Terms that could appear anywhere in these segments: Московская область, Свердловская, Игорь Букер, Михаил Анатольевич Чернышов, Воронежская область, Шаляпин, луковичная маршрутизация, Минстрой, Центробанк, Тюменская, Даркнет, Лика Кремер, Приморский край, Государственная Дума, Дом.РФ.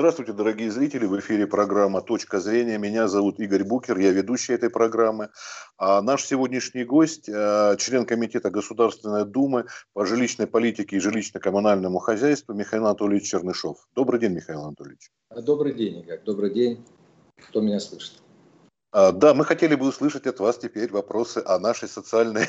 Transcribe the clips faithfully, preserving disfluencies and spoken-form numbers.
Здравствуйте, дорогие зрители, в эфире программа «Точка зрения». Меня зовут Игорь Букер, я ведущий этой программы. А наш сегодняшний гость, член комитета Государственной Думы по жилищной политике и жилищно-коммунальному хозяйству Михаил Анатольевич Чернышов. Добрый день, Михаил Анатольевич. Добрый день, Игорь. Добрый день. Кто меня слышит? Да, мы хотели бы услышать от вас теперь вопросы о нашей социальной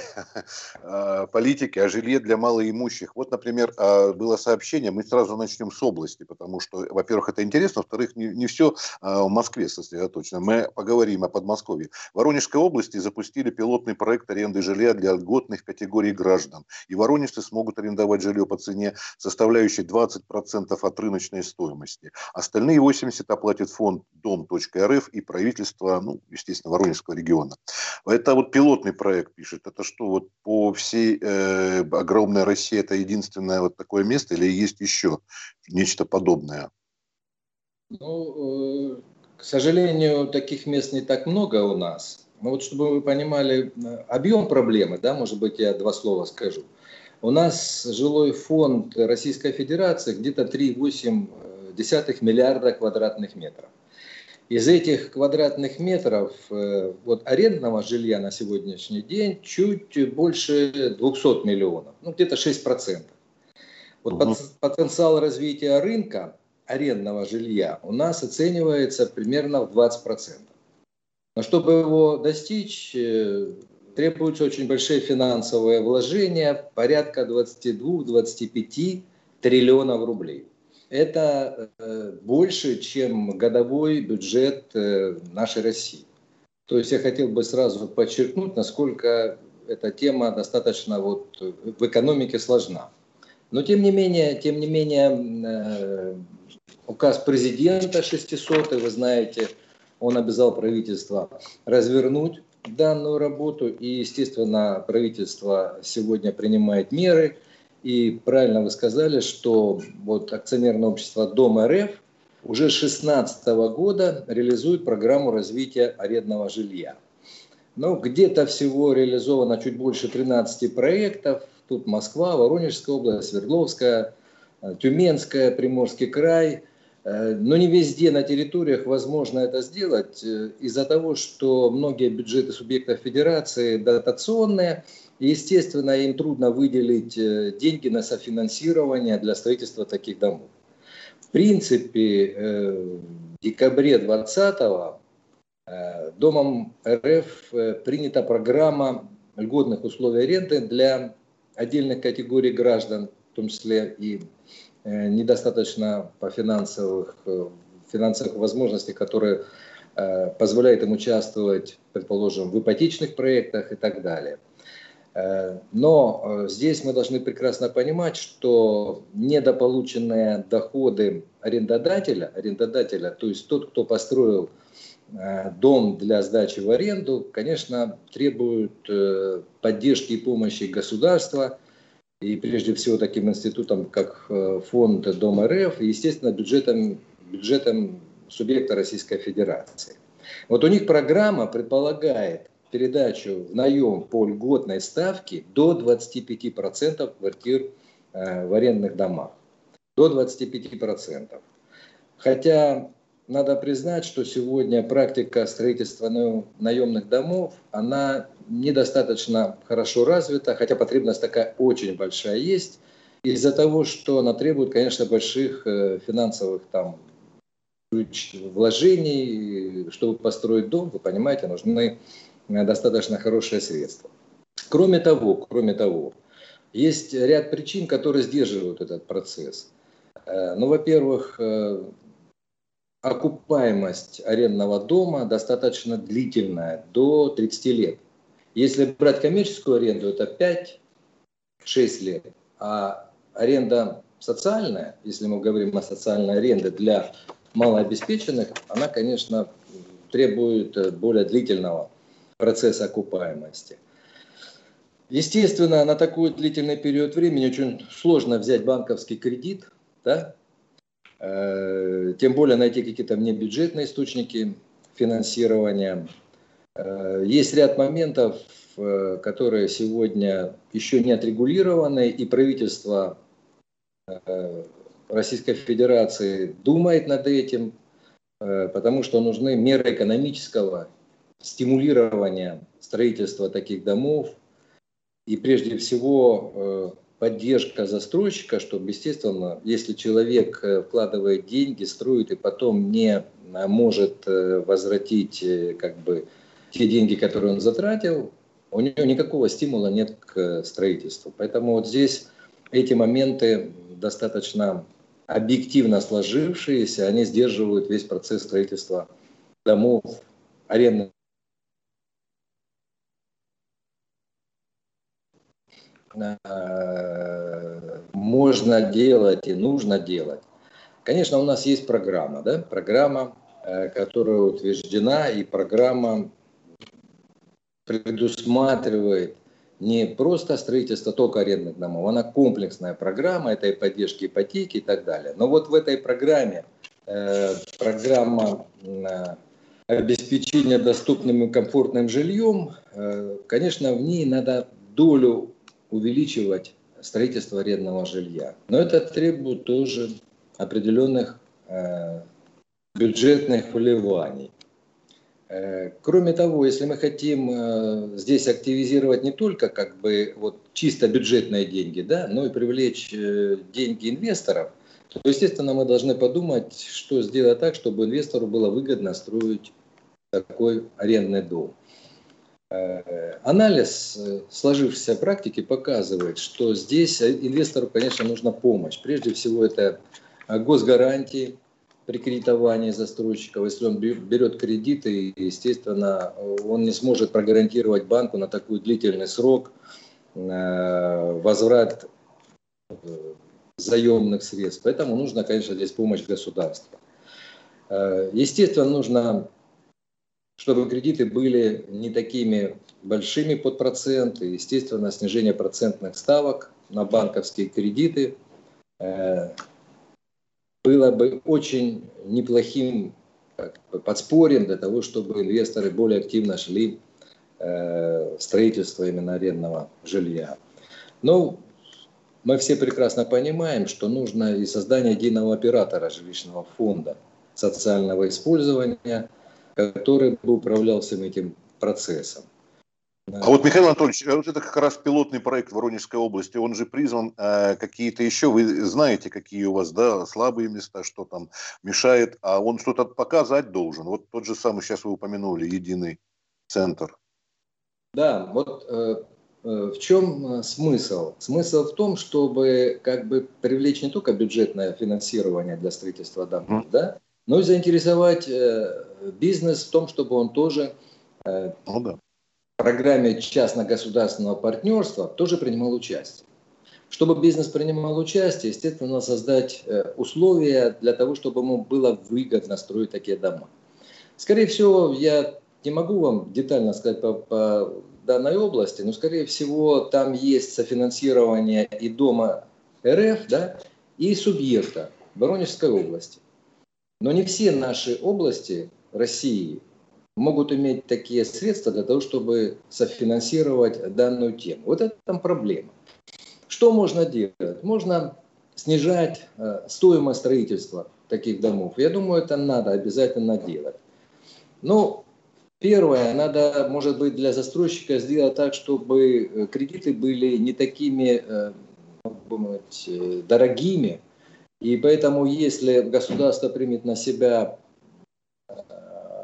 политике, о жилье для малоимущих. Вот, например, было сообщение, мы сразу начнем с области, потому что, во-первых, это интересно, во-вторых, не, не все в Москве сосредоточено. Мы поговорим о Подмосковье. В Воронежской области запустили пилотный проект аренды жилья для льготных категорий граждан. И воронежцы смогут арендовать жилье по цене, составляющей двадцать процентов от рыночной стоимости. Остальные восемьдесят процентов оплатит фонд Дом.РФ и правительство, ну, естественно, Воронежского региона. Это вот пилотный проект, пишет. Это что, вот по всей э, огромной России это единственное вот такое место или есть еще нечто подобное? Ну, э, к сожалению, таких мест не так много у нас. Но вот чтобы вы понимали объем проблемы, да, может быть, я два слова скажу. У нас жилой фонд Российской Федерации где-то три и восемь десятых миллиарда квадратных метров. Из этих квадратных метров вот, арендного жилья на сегодняшний день чуть больше двухсот миллионов, ну где-то шесть процентов. Вот угу. Потенциал развития рынка арендного жилья у нас оценивается примерно в двадцать процентов. Но чтобы его достичь, требуются очень большие финансовые вложения, порядка двадцати двух — двадцати пяти триллионов рублей. Это больше, чем годовой бюджет нашей России. То есть я хотел бы сразу подчеркнуть, насколько эта тема достаточно вот в экономике сложна. Но тем не менее, тем не менее указ президента шестисотый, вы знаете, он обязал правительство развернуть данную работу. И, естественно, правительство сегодня принимает меры. И правильно вы сказали, что вот акционерное общество Дом.РФ уже с две тысячи шестнадцатого года реализует программу развития арендного жилья. Но где-то всего реализовано чуть больше тринадцати проектов. Тут Москва, Воронежская область, Свердловская, Тюменская, Приморский край. Но не везде на территориях возможно это сделать из-за того, что многие бюджеты субъектов федерации дотационные. Естественно, им трудно выделить деньги на софинансирование для строительства таких домов. В принципе, в декабре двадцатого Домом РФ принята программа льготных условий аренды для отдельных категорий граждан, в том числе и недостаточно по финансовых, финансовых возможностей, которые позволяют им участвовать, предположим, в ипотечных проектах и так далее. Но здесь мы должны прекрасно понимать, что недополученные доходы арендодателя, арендодателя, то есть тот, кто построил дом для сдачи в аренду, конечно, требуют поддержки и помощи государства и прежде всего таким институтом, как фонд Дом РФ и, естественно, бюджетом, бюджетом субъекта Российской Федерации. Вот у них программа предполагает передачу в наем по льготной ставке до двадцати пяти процентов квартир в арендных домах. До двадцати пяти процентов. Хотя надо признать, что сегодня практика строительства наемных домов, она недостаточно хорошо развита, хотя потребность такая очень большая есть, из-за того, что она требует, конечно, больших финансовых там вложений, чтобы построить дом, вы понимаете, нужны достаточно хорошее средство. Кроме того, кроме того, есть ряд причин, которые сдерживают этот процесс. Ну, во-первых, окупаемость арендного дома достаточно длительная, до тридцати лет. Если брать коммерческую аренду, это пять-шесть лет. А аренда социальная, если мы говорим о социальной аренде для малообеспеченных, она, конечно, требует более длительного процесс окупаемости. Естественно, на такой длительный период времени очень сложно взять банковский кредит, да? Тем более найти какие-то внебюджетные источники финансирования. Есть ряд моментов, которые сегодня еще не отрегулированы, и правительство Российской Федерации думает над этим, потому что нужны меры экономического стимулирования строительства таких домов и прежде всего поддержка застройщика, чтобы, естественно, если человек вкладывает деньги, строит и потом не может возвратить как бы те деньги, которые он затратил, у него никакого стимула нет к строительству. Поэтому вот здесь эти моменты достаточно объективно сложившиеся, они сдерживают весь процесс строительства домов, арендных. Можно делать и нужно делать. Конечно, у нас есть программа, да? Программа, которая утверждена, и программа предусматривает не просто строительство только арендных домов, она комплексная программа, это и поддержка ипотеки и так далее. Но вот в этой программе, программа обеспечения доступным и комфортным жильем, конечно, в ней надо долю увеличивать строительство арендного жилья. Но это требует тоже определенных бюджетных вливаний. Кроме того, если мы хотим здесь активизировать не только как бы вот чисто бюджетные деньги, да, но и привлечь деньги инвесторов, то, естественно, мы должны подумать, что сделать так, чтобы инвестору было выгодно строить такой арендный дом. Анализ сложившейся практики показывает, что здесь инвестору, конечно, нужна помощь. Прежде всего, это госгарантии при кредитовании застройщиков. Если он берет кредиты, естественно, он не сможет прогарантировать банку на такой длительный срок возврат заемных средств. Поэтому нужна, конечно, здесь помощь государства. Естественно, нужно, чтобы кредиты были не такими большими под процент, и, естественно, снижение процентных ставок на банковские кредиты было бы очень неплохим подспорьем для того, чтобы инвесторы более активно шли в строительство именно арендного жилья. Но мы все прекрасно понимаем, что нужно и создание единого оператора жилищного фонда социального использования, который бы управлял всем этим процессом. А вот, Михаил Анатольевич, вот это как раз пилотный проект Воронежской области, он же призван э, какие-то еще, вы знаете, какие у вас, да, слабые места, что там мешает, а он что-то показать должен. Вот тот же самый, сейчас вы упомянули, единый центр. Да, вот э, в чем смысл? Смысл в том, чтобы как бы привлечь не только бюджетное финансирование для строительства домов, mm. да, но и заинтересовать э, бизнес в том, чтобы он тоже э, ну, да. в программе частно-государственного партнерства тоже принимал участие. Чтобы бизнес принимал участие, естественно, создать э, условия для того, чтобы ему было выгодно строить такие дома. Скорее всего, я не могу вам детально сказать по, по данной области, но, скорее всего, там есть софинансирование и Дома.РФ, да, и субъекта Воронежской области. Но не все наши области России могут иметь такие средства для того, чтобы софинансировать данную тему. Вот это там проблема. Что можно делать? Можно снижать э, стоимость строительства таких домов. Я думаю, это надо обязательно делать. Но первое, надо, может быть, для застройщика сделать так, чтобы кредиты были не такими э, дорогими. И поэтому, если государство примет на себя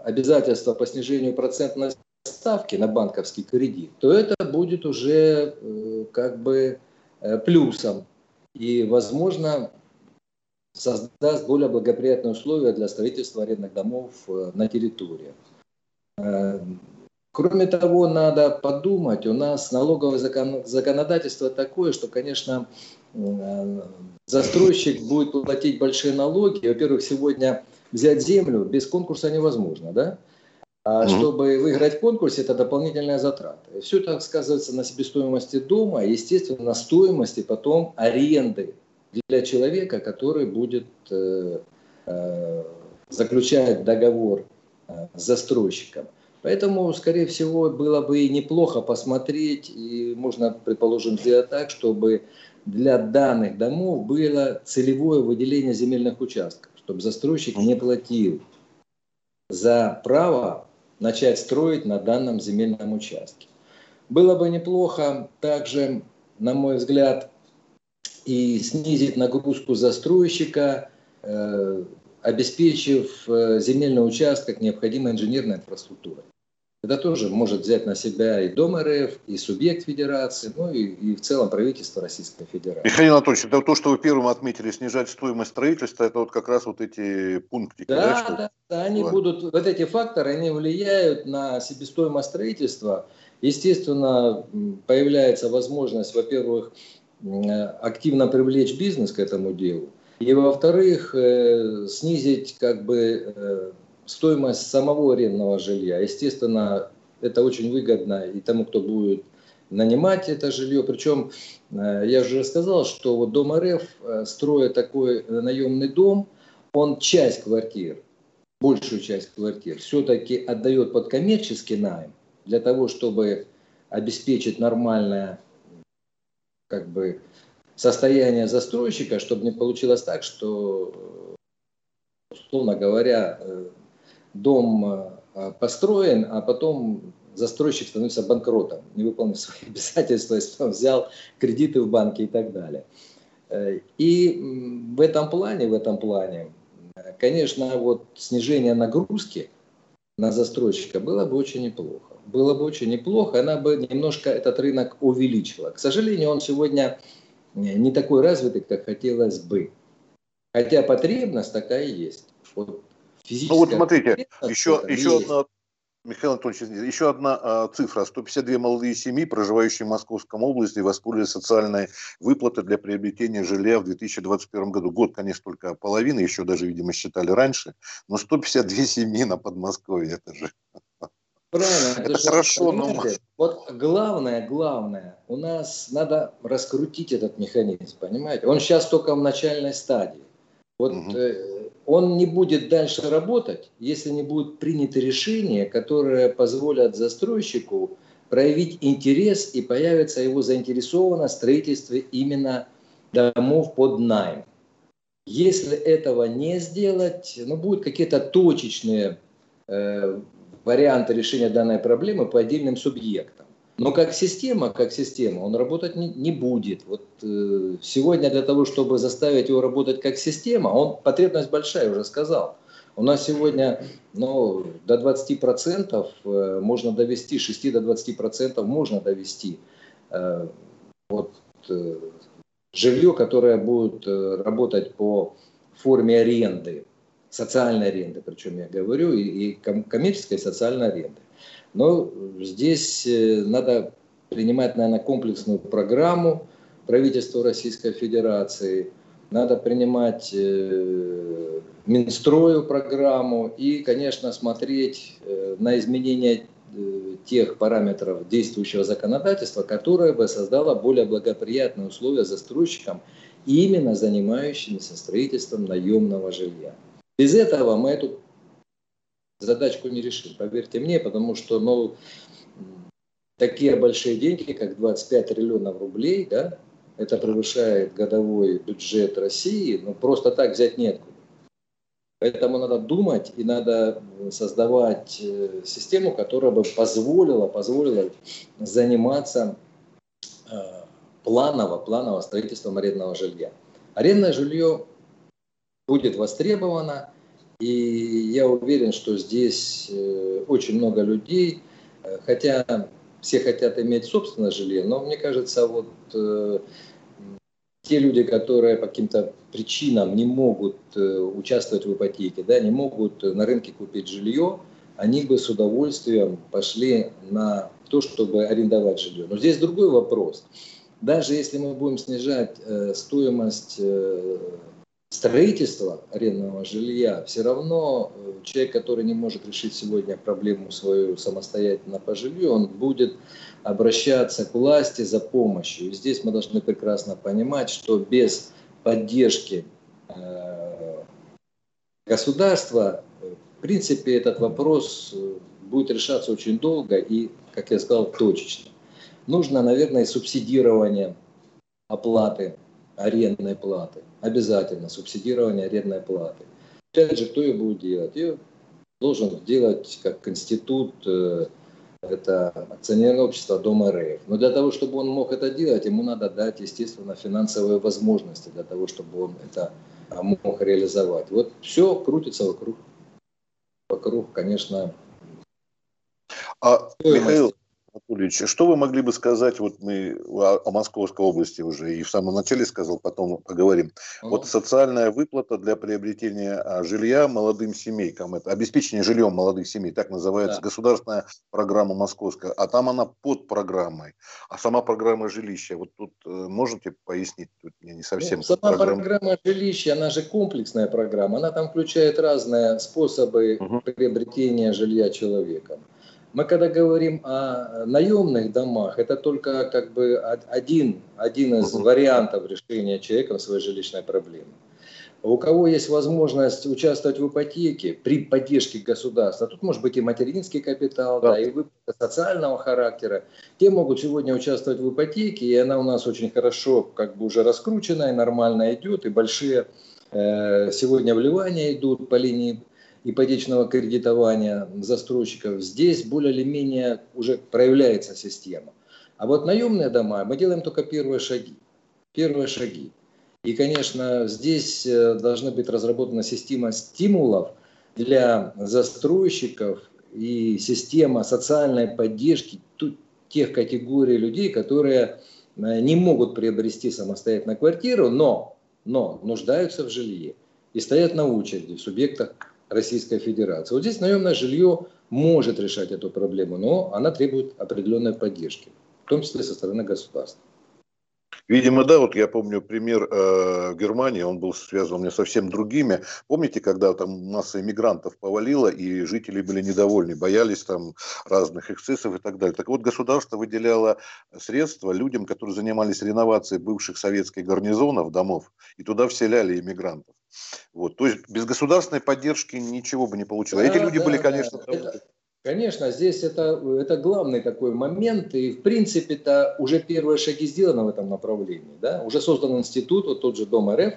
обязательства по снижению процентной ставки на банковский кредит, то это будет уже как бы плюсом и, возможно, создаст более благоприятные условия для строительства арендных домов на территории. Кроме того, надо подумать, у нас налоговое законодательство такое, что, конечно, застройщик будет платить большие налоги. Во-первых, сегодня взять землю без конкурса невозможно, да? А mm-hmm. чтобы выиграть конкурс, это дополнительная затрата. Все это сказывается на себестоимости дома, естественно, на стоимости потом аренды для человека, который будет э, э, заключать договор э, с застройщиком. Поэтому, скорее всего, было бы и неплохо посмотреть, и можно, предположим, сделать так, чтобы для данных домов было целевое выделение земельных участков, чтобы застройщик не платил за право начать строить на данном земельном участке. Было бы неплохо также, на мой взгляд, и снизить нагрузку застройщика, э, обеспечив земельный участок необходимой инженерной инфраструктурой. Это тоже может взять на себя и Дом.РФ, и субъект федерации, ну и, и в целом правительство Российской Федерации. Михаил Анатольевич, это то, что вы первым отметили, снижать стоимость строительства, это вот как раз вот эти пунктики. Да, да, да, да они да. будут, вот эти факторы, они влияют на себестоимость строительства. Естественно, появляется возможность, во-первых, активно привлечь бизнес к этому делу, и, во-вторых, снизить как бы стоимость самого арендного жилья. Естественно, это очень выгодно и тому, кто будет нанимать это жилье. Причем, я уже сказал, что вот Дом.РФ, строя такой наемный дом, он часть квартир, большую часть квартир, все-таки отдает под коммерческий найм для того, чтобы обеспечить нормальное как бы состояние застройщика, чтобы не получилось так, что, условно говоря, дом построен, а потом застройщик становится банкротом, не выполнив свои обязательства, если он взял кредиты в банке и так далее. И в этом плане, в этом плане, конечно, вот снижение нагрузки на застройщика было бы очень неплохо. Было бы очень неплохо, она бы немножко этот рынок увеличила. К сожалению, он сегодня не такой развитый, как хотелось бы. Хотя потребность такая есть. Вот ну вот смотрите, еще, еще одна, Михаил Анатольевич, еще одна цифра. сто пятьдесят две молодые семьи, проживающие в Московской области, воспользовались социальной выплатой для приобретения жилья в две тысячи двадцать первом году. Год, конечно, только половина, еще даже, видимо, считали раньше. Но сто пятьдесят две семьи на Подмосковье, это же... Правильно, это же, хорошо, но... Вот главное, главное, у нас надо раскрутить этот механизм, понимаете? Он сейчас только в начальной стадии. Вот угу. э, он не будет дальше работать, если не будут приняты решения, которые позволят застройщику проявить интерес и появится его заинтересованность в строительстве именно домов под найм. Если этого не сделать, ну, будут какие-то точечные э, варианты решения данной проблемы по отдельным субъектам. Но как система, как система, он работать не, не будет. Вот, э, сегодня для того, чтобы заставить его работать как система, он, потребность большая, уже сказал. У нас сегодня ну, до двадцати процентов э, можно довести, шести до двадцати процентов можно довести э, вот, э, жилье, которое будет э, работать по форме аренды. Социальной аренды, причем я говорю, и, и коммерческой, и социальной аренды. Но здесь надо принимать, наверное, комплексную программу правительства Российской Федерации, надо принимать э, Минстрою программу и, конечно, смотреть э, на изменение э, тех параметров действующего законодательства, которое бы создало более благоприятные условия застройщикам, именно занимающимся строительством наемного жилья. Без этого мы эту задачку не решим, поверьте мне, потому что ну, такие большие деньги, как двадцать пять триллионов рублей, да, это превышает годовой бюджет России, ну, просто так взять неоткуда. Поэтому надо думать и надо создавать систему, которая бы позволила, позволила заниматься планово, планово строительством арендного жилья. Арендное жилье будет востребовано, и я уверен, что здесь очень много людей, хотя все хотят иметь собственное жилье, но мне кажется, вот э, те люди, которые по каким-то причинам не могут э, участвовать в ипотеке, да, не могут на рынке купить жилье, они бы с удовольствием пошли на то, чтобы арендовать жилье. Но здесь другой вопрос. Даже если мы будем снижать э, стоимость э, строительство арендного жилья, все равно человек, который не может решить сегодня проблему свою самостоятельно по жилью, он будет обращаться к власти за помощью. И здесь мы должны прекрасно понимать, что без поддержки э, государства, в принципе, этот вопрос будет решаться очень долго и, как я сказал, точечно. Нужно, наверное, субсидирование оплаты, арендной платы. Обязательно субсидирование арендной платы. Опять же, кто ее будет делать? Ее должен делать как институт, это акционерное общество Дом.РФ. Но для того, чтобы он мог это делать, ему надо дать, естественно, финансовые возможности для того, чтобы он это мог реализовать. Вот все крутится вокруг, вокруг, конечно. А, Михаил Анатольевич, что вы могли бы сказать, вот мы о Московской области уже и в самом начале сказал, потом поговорим. Uh-huh. Вот социальная выплата для приобретения жилья молодым семейкам, это обеспечение жильем молодых семей, так называется, да, государственная программа московская, а там она под программой, а сама программа жилища, вот тут можете пояснить, тут мне не совсем... Ну, сама программа... программа жилища, она же комплексная программа, она там включает разные способы uh-huh. приобретения жилья человеком. Мы когда говорим о наемных домах, это только как бы один, один из вариантов решения человеком своей жилищной проблемы. У кого есть возможность участвовать в ипотеке при поддержке государства, тут может быть и материнский капитал, да, да, и выплаты социального характера, те могут сегодня участвовать в ипотеке, и она у нас очень хорошо как бы уже раскручена, и нормально идет, и большие э, сегодня вливания идут по линии ипотечного кредитования застройщиков, здесь более или менее уже проявляется система. А вот наемные дома, мы делаем только первые шаги. Первые шаги. И, конечно, здесь должна быть разработана система стимулов для застройщиков и система социальной поддержки тех категорий людей, которые не могут приобрести самостоятельно квартиру, но, но нуждаются в жилье и стоят на очереди в субъектах Российской Федерации. Вот здесь наемное жилье может решать эту проблему, но она требует определенной поддержки, в том числе со стороны государства. Видимо, да, вот я помню пример э, Германии, он был связан не совсем другими. Помните, когда там масса иммигрантов повалила, и жители были недовольны, боялись там разных эксцессов и так далее. Так вот, государство выделяло средства людям, которые занимались реновацией бывших советских гарнизонов, домов, и туда вселяли иммигрантов. Вот. То есть без государственной поддержки ничего бы не получилось. Да, эти люди да, были, конечно... Да, это... Конечно, здесь это, это главный такой момент, и в принципе-то уже первые шаги сделаны в этом направлении. Да? Уже создан институт, вот тот же Дом.РФ,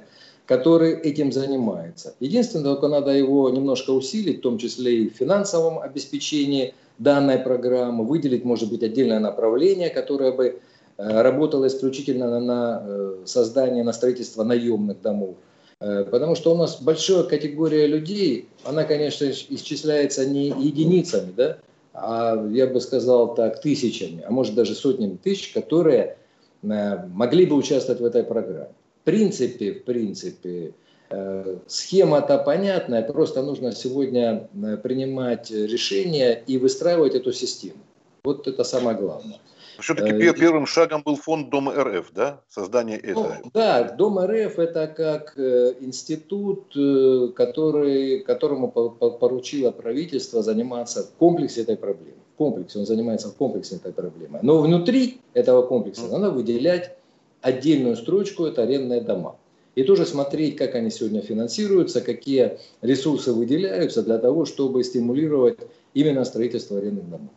который этим занимается. Единственное, только надо его немножко усилить, в том числе и в финансовом обеспечении данной программы, выделить, может быть, отдельное направление, которое бы работало исключительно на создание, на строительство наемных домов. Потому что у нас большая категория людей, она, конечно, исчисляется не единицами, да, а, я бы сказал так, тысячами, а может даже сотнями тысяч, которые могли бы участвовать в этой программе. В принципе, в принципе, схема-то понятная, просто нужно сегодня принимать решения и выстраивать эту систему. Вот это самое главное. Все-таки первым шагом был фонд Дом.РФ, да? Создание этого. Ну, да, Дом.РФ это как институт, который, которому поручило правительство заниматься в комплексе этой проблемы. В комплексе, он занимается в комплексе этой проблемы. Но внутри этого комплекса mm. надо выделять отдельную строчку, это арендные дома. И тоже смотреть, как они сегодня финансируются, какие ресурсы выделяются для того, чтобы стимулировать именно строительство арендных домов.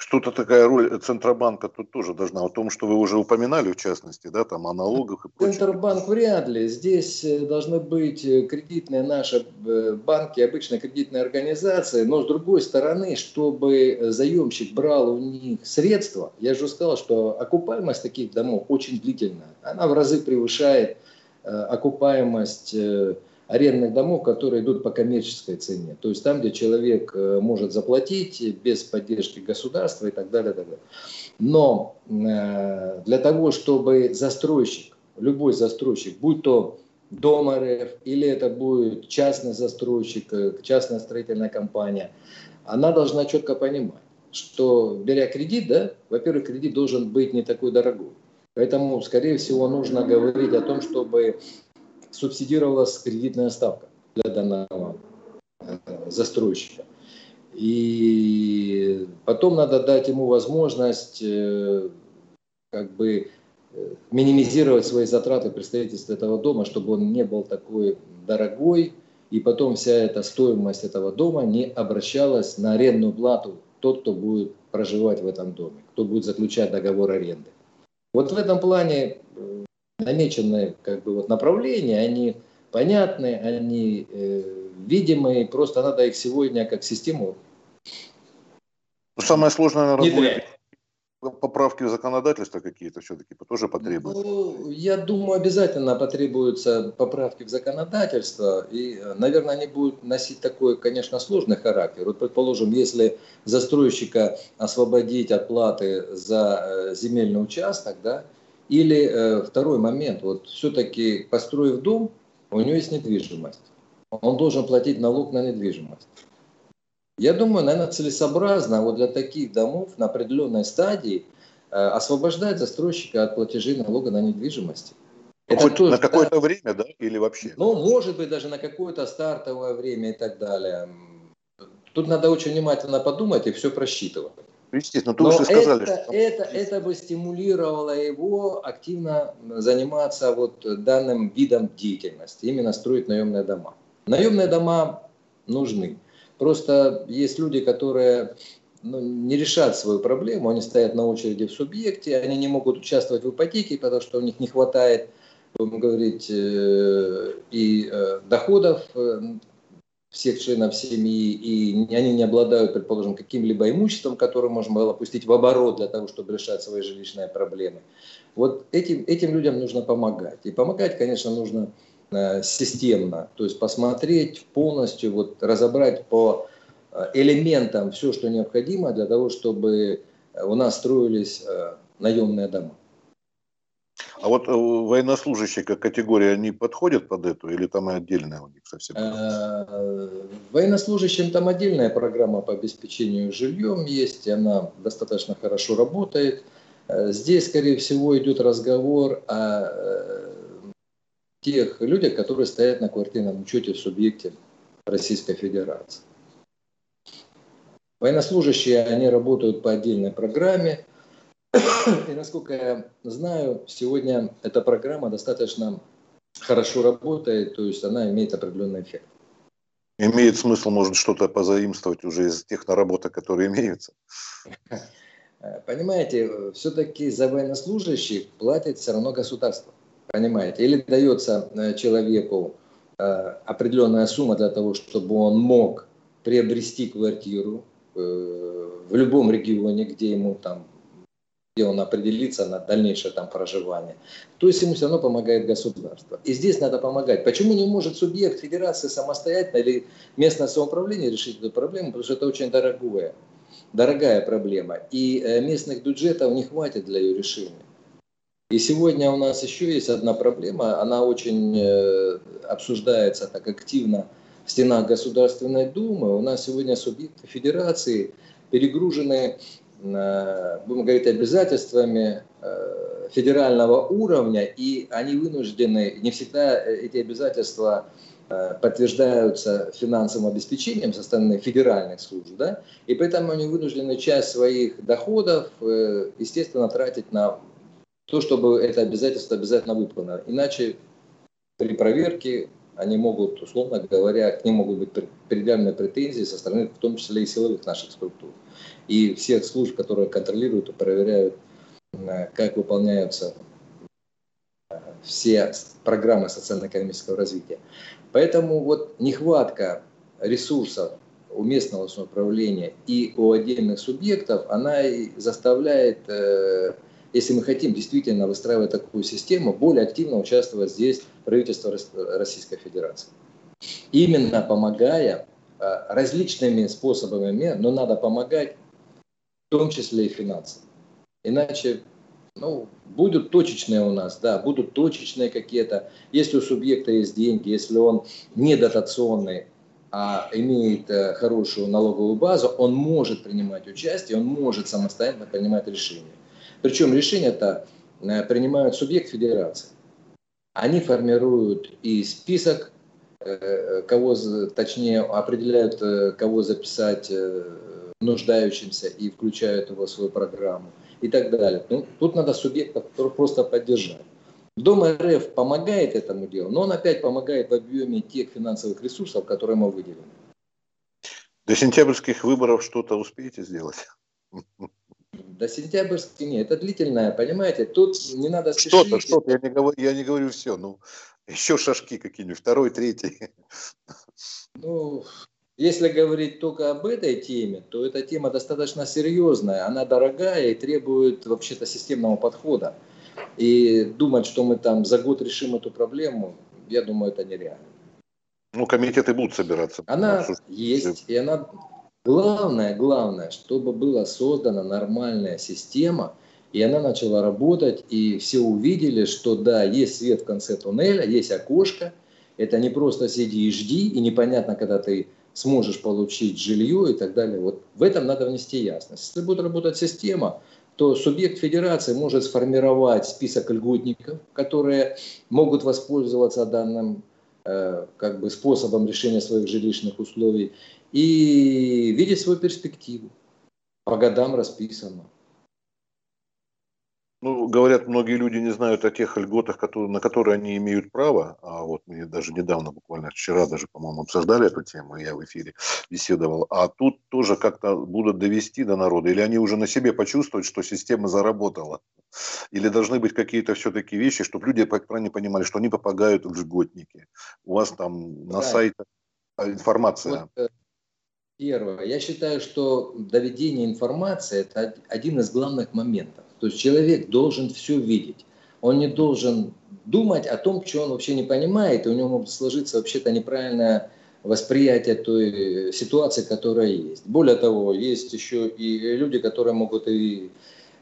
Что-то такая роль Центробанка тут тоже должна, о том, что вы уже упоминали, в частности, да, там о налогах и прочее. Центробанк вряд ли. Здесь должны быть кредитные наши банки, обычные кредитные организации, но с другой стороны, чтобы заемщик брал у них средства, я же сказал, что окупаемость таких домов очень длительная. Она в разы превышает окупаемость арендных домов, которые идут по коммерческой цене. То есть там, где человек может заплатить без поддержки государства и так далее. Так далее. Но э, для того, чтобы застройщик, любой застройщик, будь то Дом.РФ или это будет частный застройщик, частная строительная компания, она должна четко понимать, что беря кредит, да, во-первых, кредит должен быть не такой дорогой. Поэтому, скорее всего, нужно говорить о том, чтобы... субсидировалась кредитная ставка для данного застройщика. И потом надо дать ему возможность как бы минимизировать свои затраты при строительстве этого дома, чтобы он не был такой дорогой и потом вся эта стоимость этого дома не обращалась на арендную плату тот, кто будет проживать в этом доме, кто будет заключать договор аренды. Вот в этом плане намеченные как бы, вот, направления, они понятны, они э, видимые, просто надо их сегодня как систему. Самое сложное, наверное, поправки в законодательство какие-то все-таки тоже потребуются. Ну, я думаю, обязательно потребуются поправки в законодательство. И, наверное, они будут носить такой, конечно, сложный характер. Вот, предположим, если застройщика освободить от платы за земельный участок, да, или э, второй момент, вот все-таки построив дом, у него есть недвижимость. Он должен платить налог на недвижимость. Я думаю, наверное, целесообразно вот для таких домов на определенной стадии э, освобождать застройщика от платежей налога на недвижимость. Это хоть тоже, на какое-то да, время, да, или вообще? Ну, может быть, даже на какое-то стартовое время и так далее. Тут надо очень внимательно подумать и все просчитывать. Естественно, но уже сказали, это, что... это, это бы стимулировало его активно заниматься вот данным видом деятельности, именно строить наемные дома. Наемные дома нужны. Просто есть люди, которые ну, не решат свою проблему, они стоят на очереди в субъекте, они не могут участвовать в ипотеке, потому что у них не хватает, будем говорить, и доходов всех членов семьи, и они не обладают, предположим, каким-либо имуществом, которое можно было пустить в оборот для того, чтобы решать свои жилищные проблемы. Вот этим, этим людям нужно помогать. И помогать, конечно, нужно системно, то есть посмотреть полностью, вот, разобрать по элементам все, что необходимо для того, чтобы у нас строились наемные дома. А вот военнослужащие как категория, они подходят под эту или там отдельная у них совсем? Военнослужащим там отдельная программа по обеспечению жильем есть, и она достаточно хорошо работает. Здесь, скорее всего, идет разговор о тех людях, которые стоят на квартирном учете в субъекте Российской Федерации. Военнослужащие, они работают по отдельной программе. И, насколько я знаю, сегодня эта программа достаточно хорошо работает, то есть она имеет определенный эффект. Имеет смысл, может, что-то позаимствовать уже из тех наработок, которые имеются? Понимаете, все-таки за военнослужащих платит все равно государство. Понимаете? Или дается человеку определенная сумма для того, чтобы он мог приобрести квартиру в любом регионе, где ему там, где он определится на дальнейшее там проживание. То есть ему все равно помогает государство. И здесь надо помогать. Почему не может субъект федерации самостоятельно или местное самоуправление решить эту проблему? Потому что это очень дорогое, дорогая проблема. И местных бюджетов не хватит для ее решения. И сегодня у нас еще есть одна проблема, она очень э, обсуждается так активно в стенах Государственной Думы. У нас сегодня субъекты Федерации перегружены, э, будем говорить, обязательствами э, федерального уровня, и они вынуждены, не всегда эти обязательства э, подтверждаются финансовым обеспечением со стороны федеральных служб, да? И поэтому они вынуждены часть своих доходов, э, естественно, тратить на... то, чтобы это обязательство обязательно выполнено. Иначе при проверке они могут, условно говоря, к ним могут быть предъявлены претензии со стороны, в том числе и силовых наших структур. И всех служб, которые контролируют и проверяют, как выполняются все программы социально-экономического развития. Поэтому вот нехватка ресурсов у местного самоуправления и у отдельных субъектов, она и заставляет... Если мы хотим действительно выстраивать такую систему, более активно участвовать здесь правительство Российской Федерации. Именно помогая различными способами мер, но надо помогать в том числе и финансово. Иначе ну, будут точечные у нас, да, будут точечные какие-то. Если у субъекта есть деньги, если он не дотационный, а имеет хорошую налоговую базу, он может принимать участие, он может самостоятельно принимать решения. Причем решение-то принимают субъект федерации. Они формируют и список, кого, точнее, определяют, кого записать нуждающимся и включают его в свою программу и так далее. Ну, тут надо субъектов просто поддержать. Дом.РФ помогает этому делу, но он опять помогает в объеме тех финансовых ресурсов, которые мы выделили. До сентябрьских выборов что-то успеете сделать? До сентябрьских нет. Это длительное, понимаете? Тут не надо спешить. Что-то, что-то. Я не говорю, я не говорю все. Ну, еще шажки какие-нибудь. Второй, третий. Ну, если говорить только об этой теме, то эта тема достаточно серьезная. Она дорогая и требует вообще-то системного подхода. И думать, что мы там за год решим эту проблему, я думаю, это нереально. Ну, комитеты будут собираться. Она есть, и она... Главное, главное, чтобы была создана нормальная система, и она начала работать, и все увидели, что да, есть свет в конце туннеля, есть окошко, это не просто сиди и жди, и непонятно, когда ты сможешь получить жилье и так далее. Вот в этом надо внести ясность. Если будет работать система, то субъект федерации может сформировать список льготников, которые могут воспользоваться данным э, как бы способом решения своих жилищных условий и видеть свою перспективу. По годам расписано. Ну, говорят, многие люди не знают о тех льготах, которые, на которые они имеют право. А вот мы даже недавно, буквально вчера даже, по-моему, обсуждали эту тему, я в эфире беседовал. А тут тоже как-то будут довести до народа, или они уже на себе почувствуют, что система заработала. Или должны быть какие-то все-таки вещи, чтобы люди правильно понимали, что они попадают в льготники. У вас там на сайте информация. Вот, первое. Я считаю, что доведение информации – это один из главных моментов. То есть человек должен все видеть. Он не должен думать о том, что он вообще не понимает, и у него может сложиться вообще-то неправильное восприятие той ситуации, которая есть. Более того, есть еще и люди, которые могут и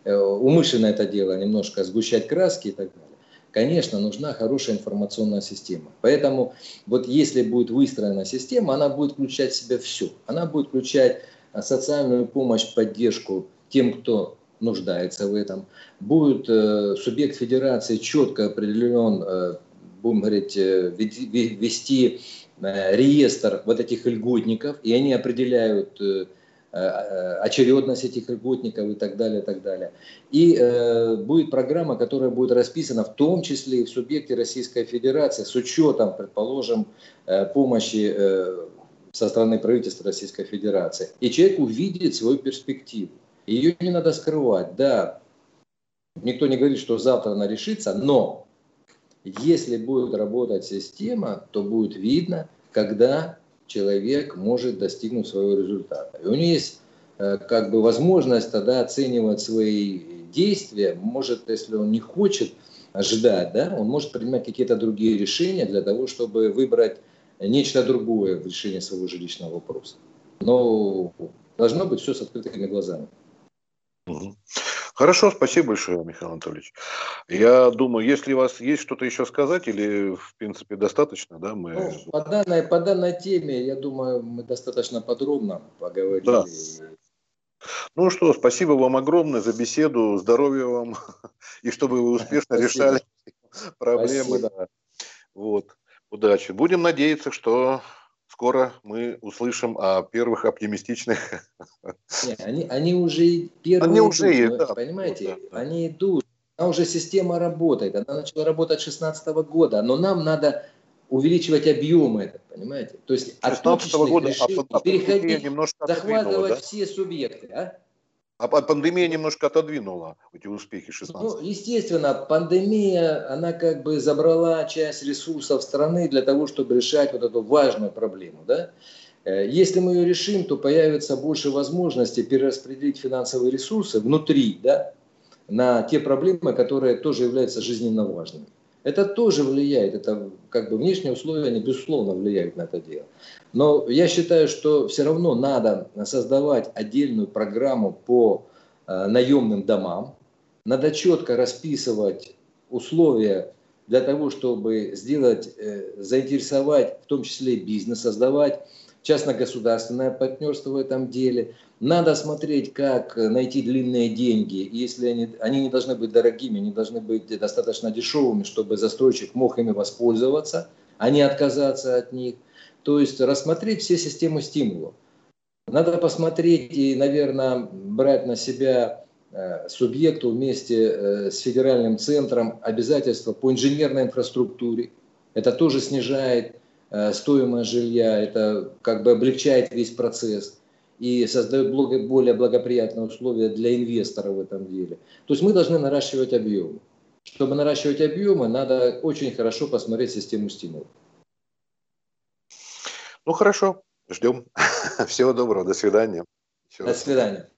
умышленно это дело немножко сгущать краски и так далее. Конечно, нужна хорошая информационная система. Поэтому вот если будет выстроена система, она будет включать в себя все. Она будет включать социальную помощь, поддержку тем, кто нуждается в этом. Будет э, субъект федерации четко определен, э, будем говорить, э, вести э, реестр вот этих льготников, и они определяют э, очередность этих льготников и так далее, и так далее. И э, будет программа, которая будет расписана в том числе и в субъекте Российской Федерации с учетом, предположим, э, помощи э, со стороны правительства Российской Федерации. И человек увидит свою перспективу. Ее не надо скрывать. Да, никто не говорит, что завтра она решится, но если будет работать система, то будет видно, когда человек может достигнуть своего результата. И у него есть как бы возможность тогда оценивать свои действия. Может, если он не хочет ждать, да, он может принимать какие-то другие решения для того, чтобы выбрать нечто другое в решении своего жилищного вопроса. Но должно быть все с открытыми глазами. Хорошо, спасибо большое, Михаил Анатольевич. Я думаю, если у вас есть что-то еще сказать, или в принципе достаточно, да, мы... Ну, по данной, по данной теме, я думаю, мы достаточно подробно поговорили. Да. Ну что, спасибо вам огромное за беседу, здоровья вам, и чтобы вы успешно решали проблемы. Да. Вот. Удачи. Будем надеяться, что скоро мы услышим о первых оптимистичных... Нет, они, они уже первые они идут, уже, вы, да, понимаете? Вот, да, они идут. Она уже система работает. Она начала работать с две тысячи шестнадцатого года. Но нам надо увеличивать объем этот, понимаете? То есть от точечных решений переходить, захватывать да? все субъекты. А? А пандемия немножко отодвинула эти успехи шестнадцатого. Ну, естественно, пандемия, она как бы забрала часть ресурсов страны для того, чтобы решать вот эту важную проблему. Да? Если мы ее решим, то появится больше возможностей перераспределить финансовые ресурсы внутри, да, на те проблемы, которые тоже являются жизненно важными. Это тоже влияет, это как бы внешние условия, они безусловно влияют на это дело. Но я считаю, что все равно надо создавать отдельную программу по э, наемным домам. Надо четко расписывать условия для того, чтобы сделать, э, заинтересовать в том числе и бизнес, создавать частно-государственное партнерство в этом деле. Надо смотреть, как найти длинные деньги. Если они, они не должны быть дорогими, они должны быть достаточно дешевыми, чтобы застройщик мог ими воспользоваться, а не отказаться от них. То есть рассмотреть все системы стимулов. Надо посмотреть и, наверное, брать на себя субъекту вместе с федеральным центром обязательства по инженерной инфраструктуре. Это тоже снижает стоимость жилья, это как бы облегчает весь процесс и создает более благоприятные условия для инвестора в этом деле. То есть мы должны наращивать объемы. Чтобы наращивать объемы, надо очень хорошо посмотреть систему стимулов. Ну хорошо, ждем. Всего доброго, до свидания. Еще до свидания.